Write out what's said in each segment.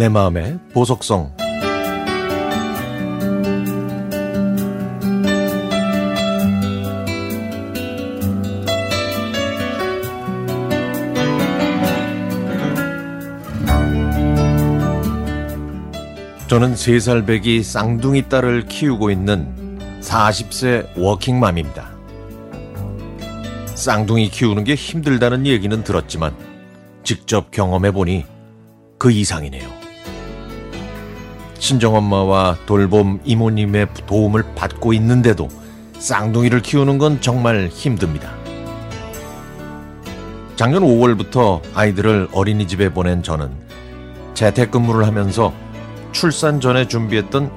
내 마음의 보석성. 저는 3살 배기 쌍둥이 딸을 키우고 있는 40세 워킹맘입니다. 쌍둥이 키우는 게 힘들다는 얘기는 들었지만 직접 경험해보니 그 이상이네요. 친정엄마와 돌봄 이모님의 도움을 받고 있는데도 쌍둥이를 키우는 건 정말 힘듭니다. 작년 5월부터 아이들을 어린이집에 보낸 저는 재택근무를 하면서 출산 전에 준비했던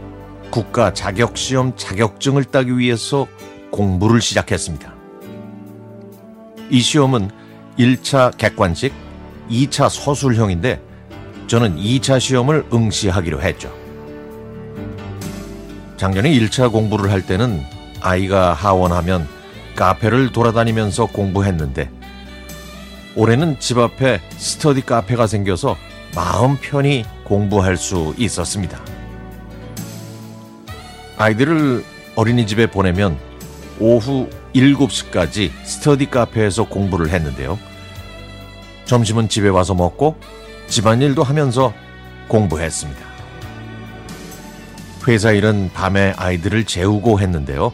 국가 자격시험 자격증을 따기 위해서 공부를 시작했습니다. 이 시험은 1차 객관식, 2차 서술형인데 저는 2차 시험을 응시하기로 했죠. 작년에 1차 공부를 할 때는 아이가 하원하면 카페를 돌아다니면서 공부했는데 올해는 집 앞에 스터디 카페가 생겨서 마음 편히 공부할 수 있었습니다. 아이들을 어린이집에 보내면 오후 7시까지 스터디 카페에서 공부를 했는데요. 점심은 집에 와서 먹고 집안일도 하면서 공부했습니다. 회사 일은 밤에 아이들을 재우고 했는데요.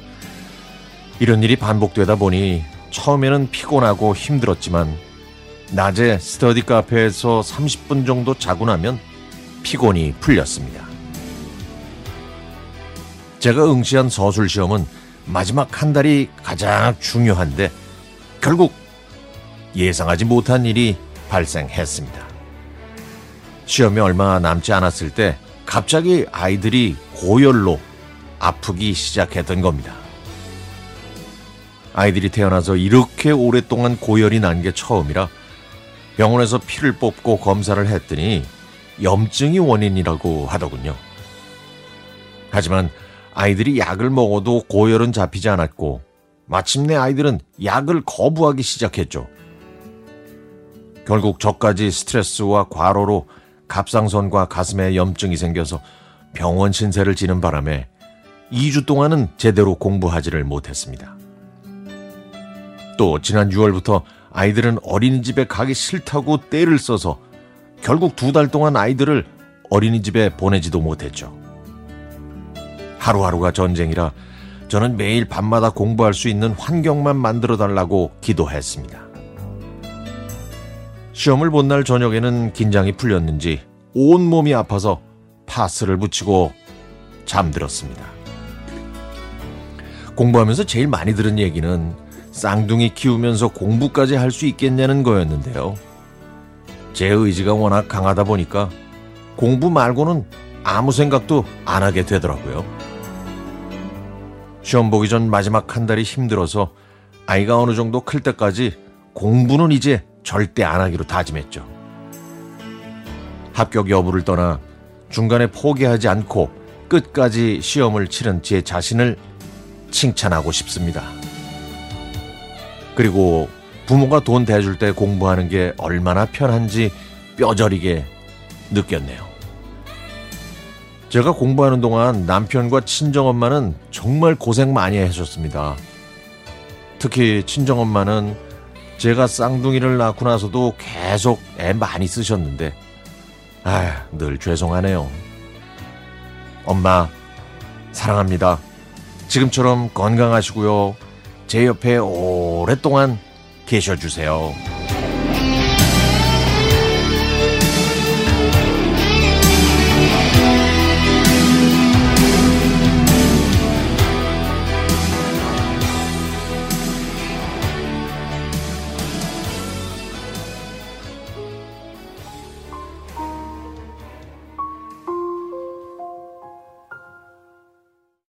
이런 일이 반복되다 보니 처음에는 피곤하고 힘들었지만 낮에 스터디 카페에서 30분 정도 자고 나면 피곤이 풀렸습니다. 제가 응시한 서술시험은 마지막 한 달이 가장 중요한데 결국 예상하지 못한 일이 발생했습니다. 시험이 얼마 남지 않았을 때 갑자기 아이들이 고열로 아프기 시작했던 겁니다. 아이들이 태어나서 이렇게 오랫동안 고열이 난 게 처음이라 병원에서 피를 뽑고 검사를 했더니 염증이 원인이라고 하더군요. 하지만 아이들이 약을 먹어도 고열은 잡히지 않았고 마침내 아이들은 약을 거부하기 시작했죠. 결국 저까지 스트레스와 과로로 갑상선과 가슴에 염증이 생겨서 병원 신세를 지는 바람에 2주 동안은 제대로 공부하지를 못했습니다. 또 지난 6월부터 아이들은 어린이집에 가기 싫다고 떼를 써서 결국 2달 동안 아이들을 어린이집에 보내지도 못했죠. 하루하루가 전쟁이라 저는 매일 밤마다 공부할 수 있는 환경만 만들어달라고 기도했습니다. 시험을 본 날 저녁에는 긴장이 풀렸는지 온몸이 아파서 파스를 붙이고 잠들었습니다. 공부하면서 제일 많이 들은 얘기는 쌍둥이 키우면서 공부까지 할 수 있겠냐는 거였는데요. 제 의지가 워낙 강하다 보니까 공부 말고는 아무 생각도 안 하게 되더라고요. 시험 보기 전 마지막 한 달이 힘들어서 아이가 어느 정도 클 때까지 공부는 이제 절대 안 하기로 다짐했죠. 합격 여부를 떠나 중간에 포기하지 않고 끝까지 시험을 치른 제 자신을 칭찬하고 싶습니다. 그리고 부모가 돈 대줄 때 공부하는 게 얼마나 편한지 뼈저리게 느꼈네요. 제가 공부하는 동안 남편과 친정엄마는 정말 고생 많이 하셨습니다. 특히 친정엄마는 제가 쌍둥이를 낳고 나서도 계속 애 많이 쓰셨는데 늘 죄송하네요. 엄마 사랑합니다. 지금처럼 건강하시고요. 제 옆에 오랫동안 계셔주세요.